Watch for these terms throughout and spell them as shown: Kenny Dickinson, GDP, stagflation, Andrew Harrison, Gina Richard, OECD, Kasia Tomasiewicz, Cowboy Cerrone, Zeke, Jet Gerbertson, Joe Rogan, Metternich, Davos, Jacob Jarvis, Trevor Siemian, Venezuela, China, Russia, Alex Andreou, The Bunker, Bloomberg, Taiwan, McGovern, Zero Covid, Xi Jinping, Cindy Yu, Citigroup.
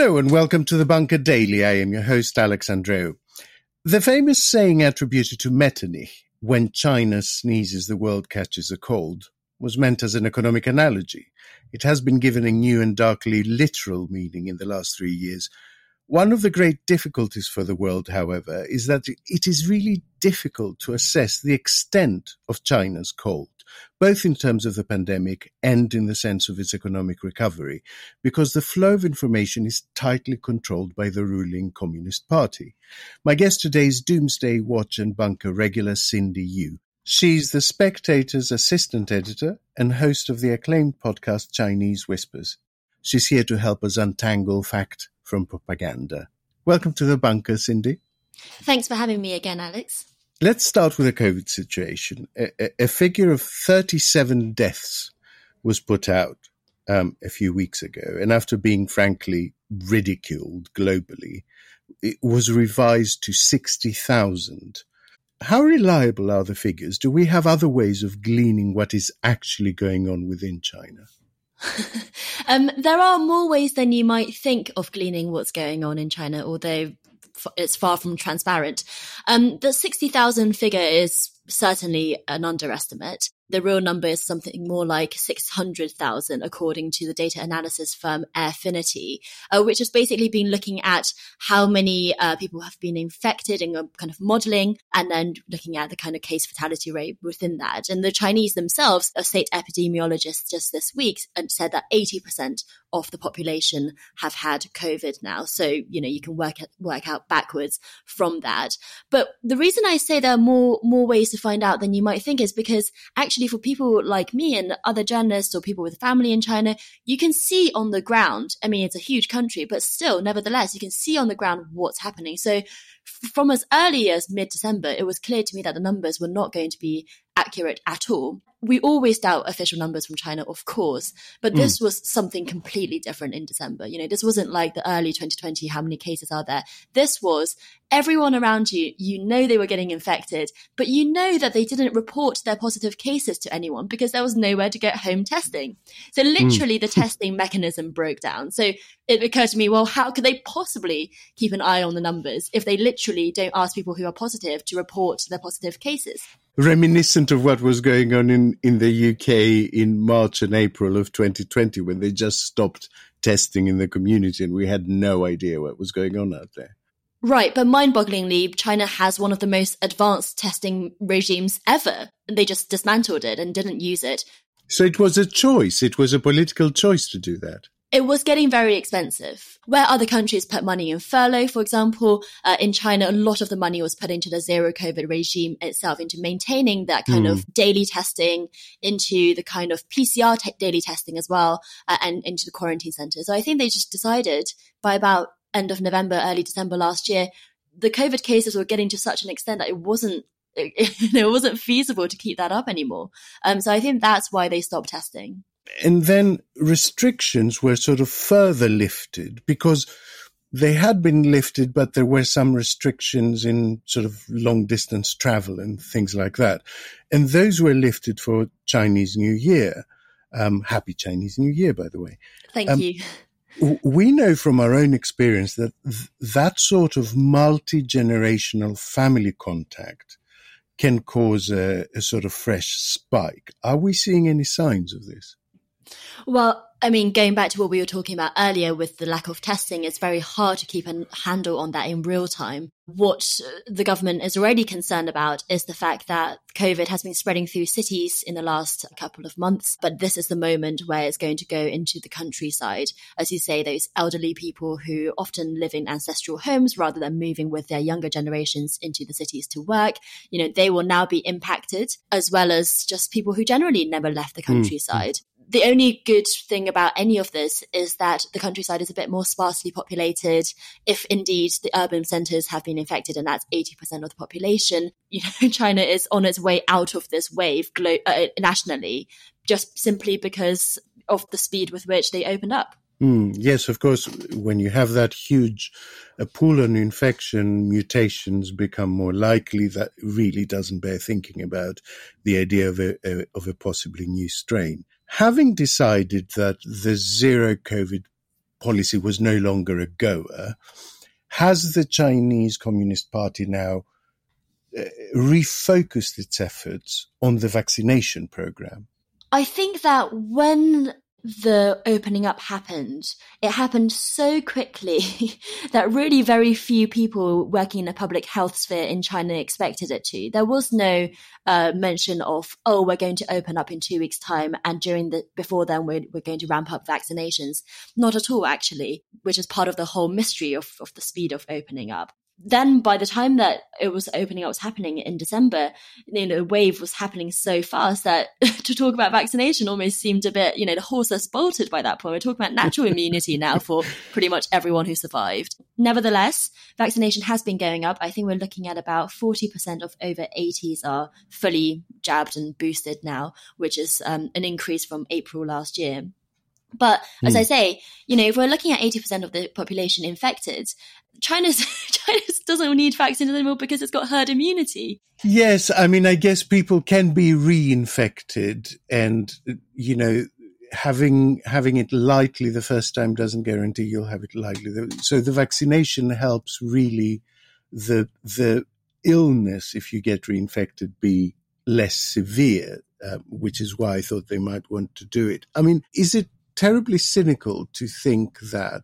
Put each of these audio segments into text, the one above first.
Hello and welcome to The Bunker Daily. I am your host, Alex Andreou. The famous saying attributed to Metternich, when China sneezes, the world catches a cold, was meant as an economic analogy. It has been given a new and darkly literal meaning in the last 3 years. One of the great difficulties for the world, however, is that it is really difficult to assess the extent of China's cold, both in terms of the pandemic and in the sense of its economic recovery, because the flow of information is tightly controlled by the ruling Communist Party. My guest today is Doomsday Watch and Bunker regular Cindy Yu. She's The Spectator's assistant editor and host of the acclaimed podcast Chinese Whispers. She's here to help us untangle fact from propaganda. Welcome to The Bunker, Cindy. Thanks for having me again, Alex. Let's start with the COVID situation. A figure of 37 deaths was put out a few weeks ago, and after being frankly ridiculed globally, it was revised to 60,000. How reliable are the figures? Do we have other ways of gleaning what is actually going on within China? There are more ways than you might think of gleaning what's going on in China, although it's far from transparent. The 60,000 figure is certainly an underestimate. The real number is something more like 600,000, according to the data analysis firm Airfinity, which has basically been looking at how many people have been infected and kind of modelling, and then looking at the kind of case fatality rate within that. And the Chinese themselves, a state epidemiologist just this week, said that 80% of the population have had COVID now. So, you know, you can work out backwards from that. But the reason I say there are more ways to find out than you might think is because actually, for people like me and other journalists or people with family in China, you can see on the ground. I mean, it's a huge country, but still, nevertheless, you can see on the ground what's happening. So from as early as mid-December, it was clear to me that the numbers were not going to be accurate at all. We always doubt official numbers from China, of course, but this was something completely different in December. You know, this wasn't like the early 2020, how many cases are there? This was everyone around you, you know they were getting infected, but you know that they didn't report their positive cases to anyone because there was nowhere to get home testing. So literally the testing mechanism broke down. So it occurred to me, well, how could they possibly keep an eye on the numbers if they literally don't ask people who are positive to report their positive cases? Reminiscent of what was going on in the UK in March and April of 2020, when they just stopped testing in the community and we had no idea what was going on out there. Right, but mind-bogglingly, China has one of the most advanced testing regimes ever. They just dismantled it and didn't use it. So it was a choice. It was a political choice to do that. It was getting very expensive. Where other countries put money in furlough, for example, in China, a lot of the money was put into the zero COVID regime itself, into maintaining that kind of daily testing, into the kind of PCR daily testing as well, and into the quarantine centers. So I think they just decided by about end of November, early December last year, the COVID cases were getting to such an extent that it wasn't feasible to keep that up anymore. So I think that's why they stopped testing. And then restrictions were sort of further lifted because they had been lifted, but there were some restrictions in sort of long distance travel and things like that. And those were lifted for Chinese New Year. Happy Chinese New Year, by the way. Thank you. We know from our own experience that that sort of multi-generational family contact can cause a sort of fresh spike. Are we seeing any signs of this? Well, I mean, going back to what we were talking about earlier with the lack of testing, it's very hard to keep a handle on that in real time. What the government is already concerned about is the fact that COVID has been spreading through cities in the last couple of months, but this is the moment where it's going to go into the countryside. As you say, those elderly people who often live in ancestral homes rather than moving with their younger generations into the cities to work, you know, they will now be impacted, as well as just people who generally never left the countryside. The only good thing about any of this is that the countryside is a bit more sparsely populated. If indeed the urban centres have been infected, and that's 80% of the population, you know, China is on its way out of this wave nationally, just simply because of the speed with which they opened up. Yes, of course, when you have that huge pool on infection, mutations become more likely. That really doesn't bear thinking about the idea of a possibly new strain. Having decided that the zero COVID policy was no longer a goer. Has the Chinese Communist Party now refocused its efforts on the vaccination program? I think that when the opening up happened, it happened so quickly that really very few people working in the public health sphere in China expected it to. There was no mention of, oh, we're going to open up in 2 weeks' time, and before then we're going to ramp up vaccinations. Not at all, actually, which is part of the whole mystery of the speed of opening up. Then by the time that it was opening up was happening in December, you know, the wave was happening so fast that to talk about vaccination almost seemed a bit, you know, the horse has bolted by that point. We're talking about natural immunity now for pretty much everyone who survived. Nevertheless, vaccination has been going up. I think we're looking at about 40% of over 80s are fully jabbed and boosted now, which is an increase from April last year. But as I say, you know, if we're looking at 80% of the population infected, China doesn't need vaccines anymore because it's got herd immunity. Yes, I mean, I guess people can be reinfected, and, you know, having it lightly the first time doesn't guarantee you'll have it lightly. So the vaccination helps really the illness, if you get reinfected, be less severe, which is why I thought they might want to do it. I mean, is it terribly cynical to think that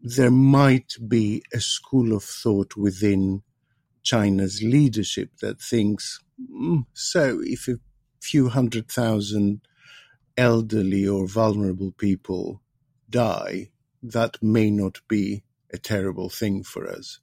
there might be a school of thought within China's leadership that thinks, so if a few 100,000 elderly or vulnerable people die, that may not be a terrible thing for us?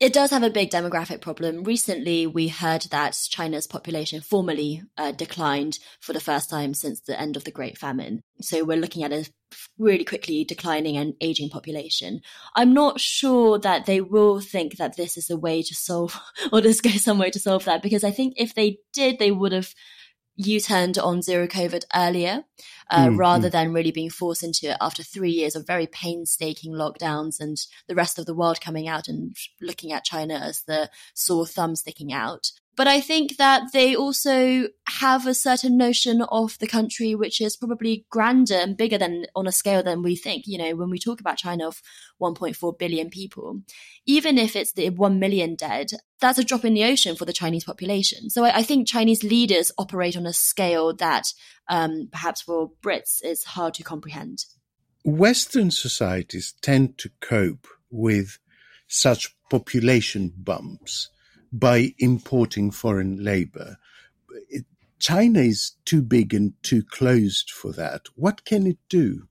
It does have a big demographic problem. Recently, we heard that China's population formally declined for the first time since the end of the Great Famine. So we're looking at a really quickly declining and aging population. I'm not sure that they will think that this is a way to solve, or this goes some way to solve that, because I think if they did, they would have U-turned on zero COVID earlier, rather than really being forced into it after 3 years of very painstaking lockdowns and the rest of the world coming out and looking at China as the sore thumb sticking out. But I think that they also have a certain notion of the country, which is probably grander and bigger than on a scale than we think. You know, when we talk about China of 1.4 billion people, even if it's the 1 million dead, that's a drop in the ocean for the Chinese population. So I think Chinese leaders operate on a scale that perhaps for Brits is hard to comprehend. Western societies tend to cope with such population bumps by importing foreign labour. China is too big and too closed for that. What can it do?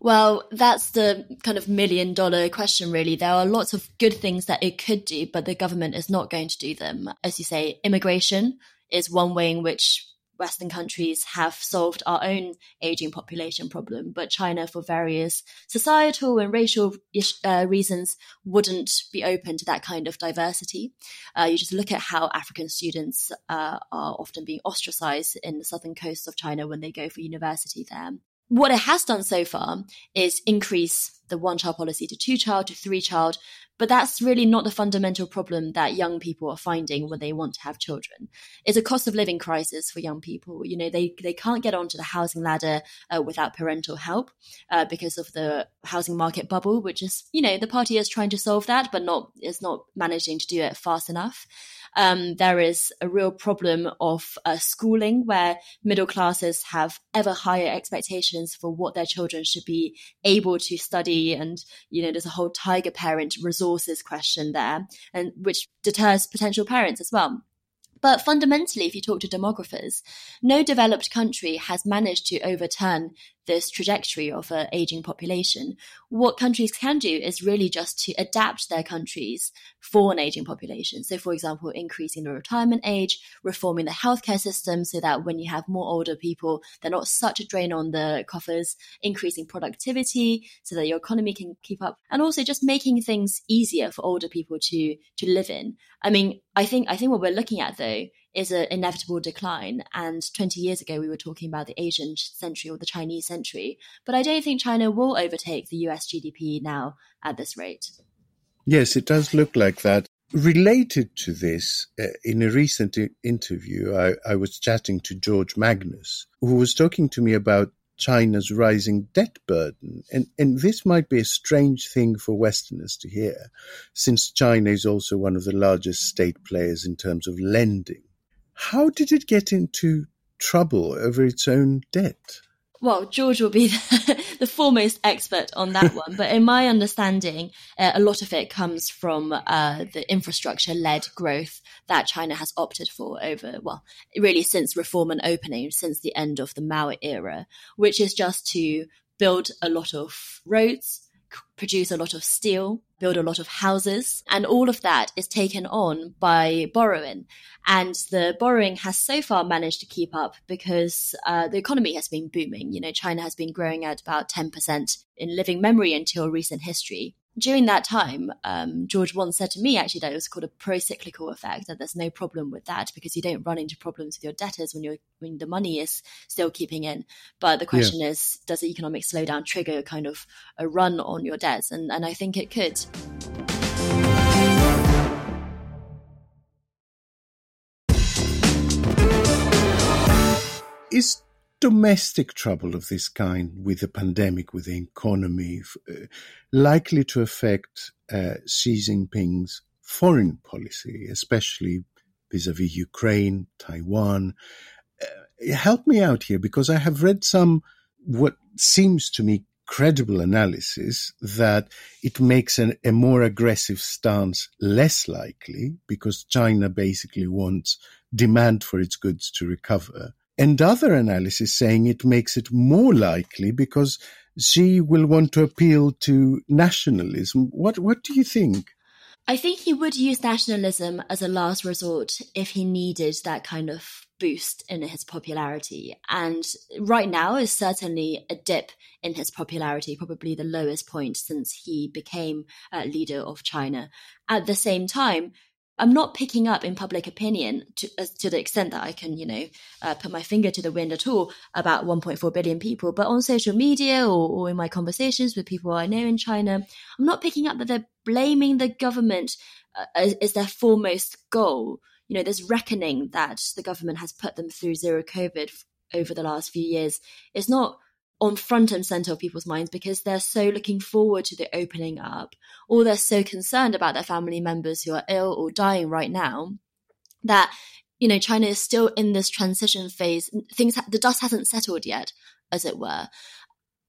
Well, that's the kind of million-dollar question, really. There are lots of good things that it could do, but the government is not going to do them. As you say, immigration is one way in which Western countries have solved our own aging population problem, but China, for various societal and racial reasons, wouldn't be open to that kind of diversity. You just look at how African students are often being ostracized in the southern coast of China when they go for university there. What it has done so far is increase the one-child policy to two-child, to three-child, but that's really not the fundamental problem that young people are finding when they want to have children. It's a cost of living crisis for young people. You know, they can't get onto the housing ladder without parental help because of the housing market bubble, which is, you know, the party is trying to solve that, but it's not managing to do it fast enough. There is a real problem of schooling, where middle classes have ever higher expectations for what their children should be able to study. And, you know, there's a whole tiger parent resources question there, and which deters potential parents as well. But fundamentally, if you talk to demographers, no developed country has managed to overturn this trajectory of an aging population. What countries can do is really just to adapt their countries for an aging population. So, for example, increasing the retirement age, reforming the healthcare system so that when you have more older people, they're not such a drain on the coffers, increasing productivity so that your economy can keep up, and also just making things easier for older people to live in. I mean, I think what we're looking at, though, is an inevitable decline. And 20 years ago, we were talking about the Asian century or the Chinese century. But I don't think China will overtake the US GDP now at this rate. Yes, it does look like that. Related to this, in a recent interview, I was chatting to George Magnus, who was talking to me about China's rising debt burden. And this might be a strange thing for Westerners to hear, since China is also one of the largest state players in terms of lending. How did it get into trouble over its own debt? Well, George will be the foremost expert on that one. But in my understanding, a lot of it comes from the infrastructure-led growth that China has opted for over, well, really since reform and opening, since the end of the Mao era, which is just to build a lot of roads, produce a lot of steel, build a lot of houses. And all of that is taken on by borrowing. And the borrowing has so far managed to keep up because the economy has been booming. You know, China has been growing at about 10% in living memory until recent history. During that time, George once said to me, actually, that it was called a pro-cyclical effect, that there's no problem with that because you don't run into problems with your debtors when the money is still keeping in. But the question is, does the economic slowdown trigger kind of a run on your debts? And I think it could. Is domestic trouble of this kind with the pandemic, with the economy, likely to affect Xi Jinping's foreign policy, especially vis-à-vis Ukraine, Taiwan? Help me out here, because I have read some, what seems to me, credible analysis that it makes a more aggressive stance less likely because China basically wants demand for its goods to recover. And other analysis saying it makes it more likely because Xi will want to appeal to nationalism. What do you think? I think he would use nationalism as a last resort if he needed that kind of boost in his popularity. And right now is certainly a dip in his popularity, probably the lowest point since he became leader of China. At the same time, I'm not picking up in public opinion to the extent that I can, put my finger to the wind at all about 1.4 billion people. But on social media or in my conversations with people I know in China, I'm not picking up that they're blaming the government as their foremost goal. You know, this reckoning that the government has put them through zero COVID over the last few years is not on front and centre of people's minds because they're so looking forward to the opening up, or they're so concerned about their family members who are ill or dying right now that, you know, China is still in this transition phase. The dust hasn't settled yet, as it were.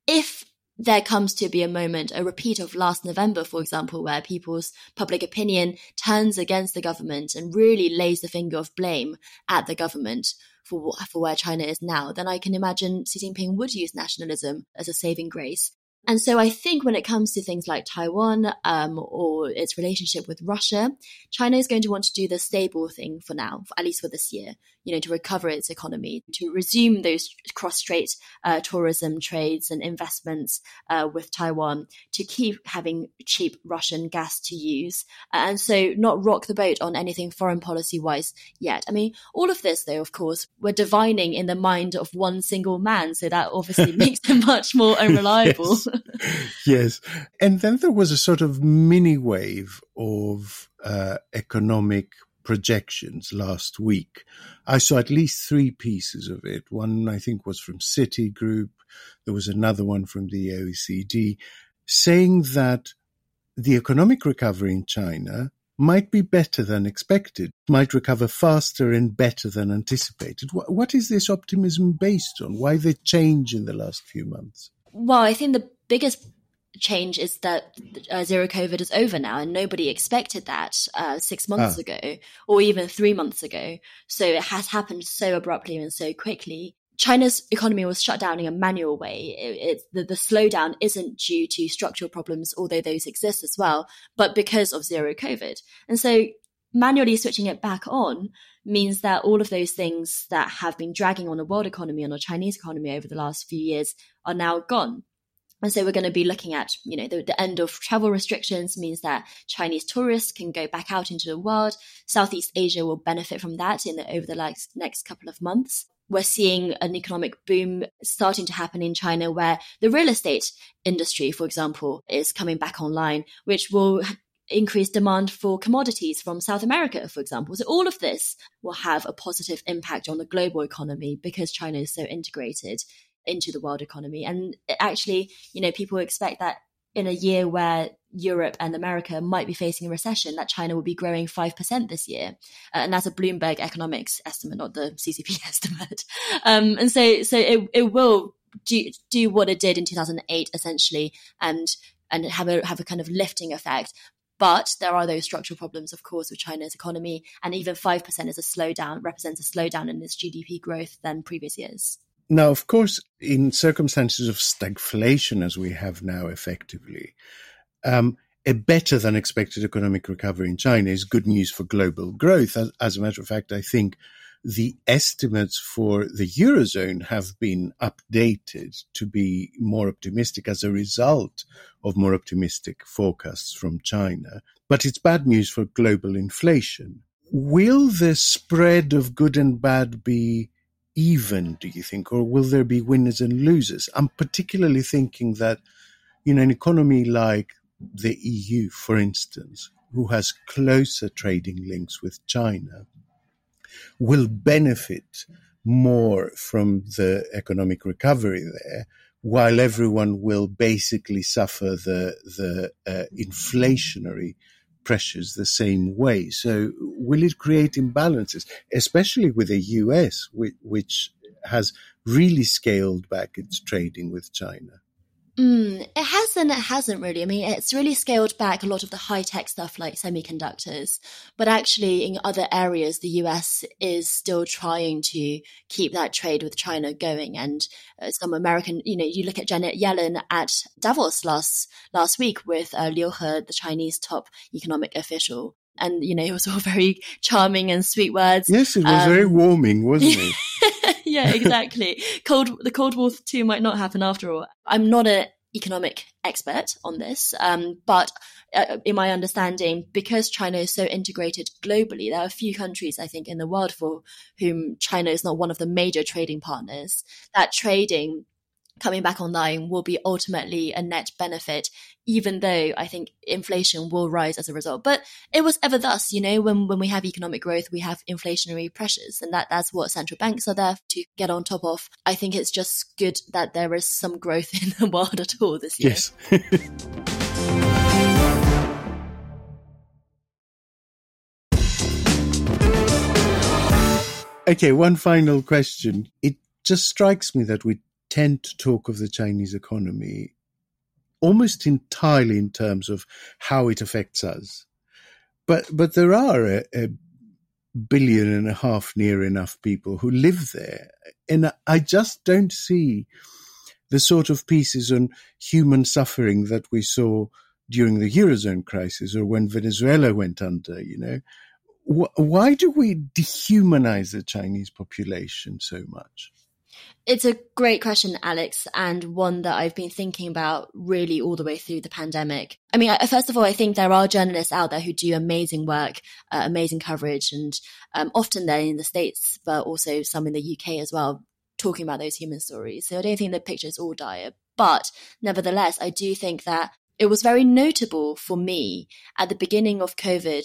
If there comes to be a moment, a repeat of last November, for example, where people's public opinion turns against the government and really lays the finger of blame at the government for where China is now, then I can imagine Xi Jinping would use nationalism as a saving grace. And so I think when it comes to things like Taiwan or its relationship with Russia, China is going to want to do the stable thing for now, at least for this year, you know, to recover its economy, to resume those cross-strait tourism trades and investments with Taiwan, to keep having cheap Russian gas to use, and so not rock the boat on anything foreign policy-wise yet. I mean, all of this, though, of course, we're divining in the mind of one single man, so that obviously makes him much more unreliable. Yes. Yes. And then there was a sort of mini wave of economic projections last week. I saw at least three pieces of it. One, I think, was from Citigroup. There was another one from the OECD saying that the economic recovery in China might be better than expected, might recover faster and better than anticipated. What is this optimism based on? Why the change in the last few months? Well, I think the biggest change is that zero COVID is over now, and nobody expected that 6 months ago or even 3 months ago. So it has happened so abruptly and so quickly. China's economy was shut down in a manual way. The slowdown isn't due to structural problems, although those exist as well, but because of zero COVID. And so manually switching it back on means that all of those things that have been dragging on the world economy, on the Chinese economy over the last few years are now gone. And so we're going to be looking at, you know, the end of travel restrictions means that Chinese tourists can go back out into the world. Southeast Asia will benefit from that over the next couple of months. We're seeing an economic boom starting to happen in China where the real estate industry, for example, is coming back online, which will increased demand for commodities from South America, for example. So all of this will have a positive impact on the global economy because China is so integrated. into the world economy. And actually, you know, people expect that in a year where Europe and America might be facing a recession, that China will be growing 5% this year. And that's a Bloomberg economics estimate, not the CCP estimate. And so it will do what it did in 2008, essentially, and have a kind of lifting effect. But there are those structural problems, of course, with China's economy. And even 5% represents a slowdown in its GDP growth than previous years. Now, of course, in circumstances of stagflation, as we have now effectively, a better than expected economic recovery in China is good news for global growth. As a matter of fact, I think the estimates for the Eurozone have been updated to be more optimistic as a result of more optimistic forecasts from China. But it's bad news for global inflation. Will the spread of good and bad be even, do you think, or will there be winners and losers? I'm particularly thinking that, you know, an economy like the EU, for instance, who has closer trading links with China, will benefit more from the economic recovery there, while everyone will basically suffer the inflationary pressures the same way. So will it create imbalances, especially with the US, which has really scaled back its trading with China? It has and it hasn't really. I mean, it's really scaled back a lot of the high-tech stuff like semiconductors. But actually, in other areas, the US is still trying to keep that trade with China going. And some American, you know, you look at Janet Yellen at Davos last week with Liu He, the Chinese top economic official. And, you know, it was all very charming and sweet words. Yes, it was very warming, wasn't it? Yeah, exactly. The Cold War 2 might not happen after all. I'm not an economic expert on this, but in my understanding, because China is so integrated globally, there are a few countries, I think, in the world for whom China is not one of the major trading partners. That trading coming back online will be ultimately a net benefit, even though I think inflation will rise as a result. But it was ever thus, you know, when we have economic growth, we have inflationary pressures, and that's what central banks are there to get on top of. I think it's just good that there is some growth in the world at all this year. Yes. Okay, one final question. It just strikes me that we tend to talk of the Chinese economy almost entirely in terms of how it affects us. But there are a 1.5 billion near enough people who live there. And I just don't see the sort of pieces on human suffering that we saw during the Eurozone crisis or when Venezuela went under, you know. Why do we dehumanize the Chinese population so much? It's a great question, Alex, and one that I've been thinking about really all the way through the pandemic. I mean, first of all, I think there are journalists out there who do amazing work, amazing coverage, and often they're in the States, but also some in the UK as well, talking about those human stories. So I don't think the picture is all dire. But nevertheless, I do think that it was very notable for me at the beginning of COVID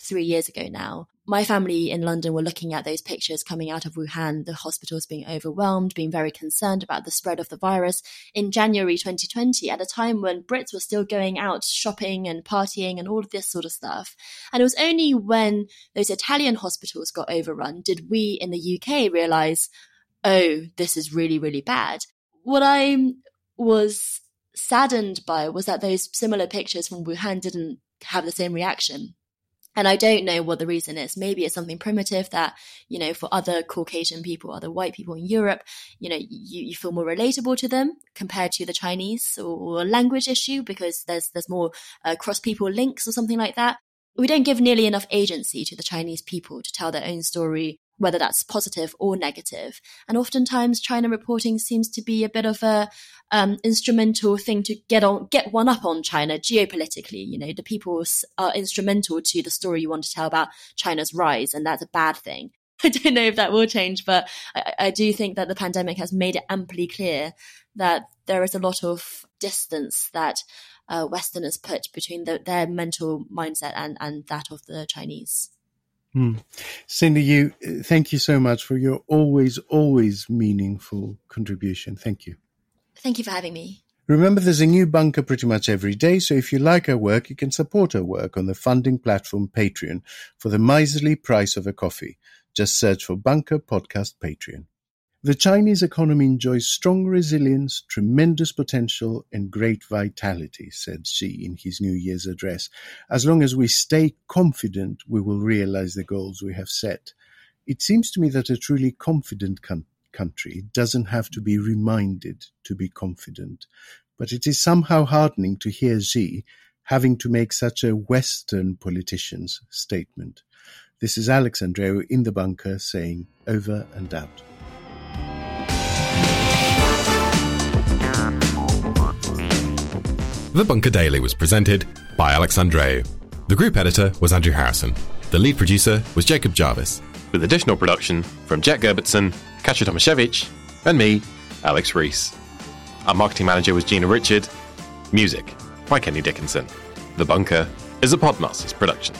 3 years ago now. My family in London were looking at those pictures coming out of Wuhan, the hospitals being overwhelmed, being very concerned about the spread of the virus in January 2020, at a time when Brits were still going out shopping and partying and all of this sort of stuff. And it was only when those Italian hospitals got overrun did we in the UK realise, oh, this is really, really bad. What I was saddened by was that those similar pictures from Wuhan didn't have the same reaction. And I don't know what the reason is. Maybe it's something primitive that, you know, for other Caucasian people, other white people in Europe, you know, you feel more relatable to them compared to the Chinese, or a language issue because there's more cross-people links or something like that. We don't give nearly enough agency to the Chinese people to tell their own story, whether that's positive or negative. And oftentimes China reporting seems to be a bit of a instrumental thing to get one up on China geopolitically. You know, the people are instrumental to the story you want to tell about China's rise, and that's a bad thing. I don't know if that will change, but I do think that the pandemic has made it amply clear that there is a lot of distance that Westerners put between their mental mindset and that of the Chinese. Cindy Yu, thank you so much for your always, always meaningful contribution. Thank you. Thank you for having me. Remember, there's a new bunker pretty much every day, so if you like our work, you can support our work on the funding platform Patreon for the miserly price of a coffee. Just search for Bunker Podcast Patreon. The Chinese economy enjoys strong resilience, tremendous potential, and great vitality, said Xi in his New Year's address. As long as we stay confident, we will realize the goals we have set. It seems to me that a truly confident country doesn't have to be reminded to be confident. But it is somehow heartening to hear Xi having to make such a Western politician's statement. This is Alex Andreou in The Bunker saying over and out. The Bunker Daily was presented by Alex Andreou. The group editor was Andrew Harrison. The lead producer was Jacob Jarvis, with additional production from Jet Gerbertson, Kasia Tomasiewicz, and me, Alex Rees. Our marketing manager was Gina Richard. Music by Kenny Dickinson. The Bunker is a Podmasters production.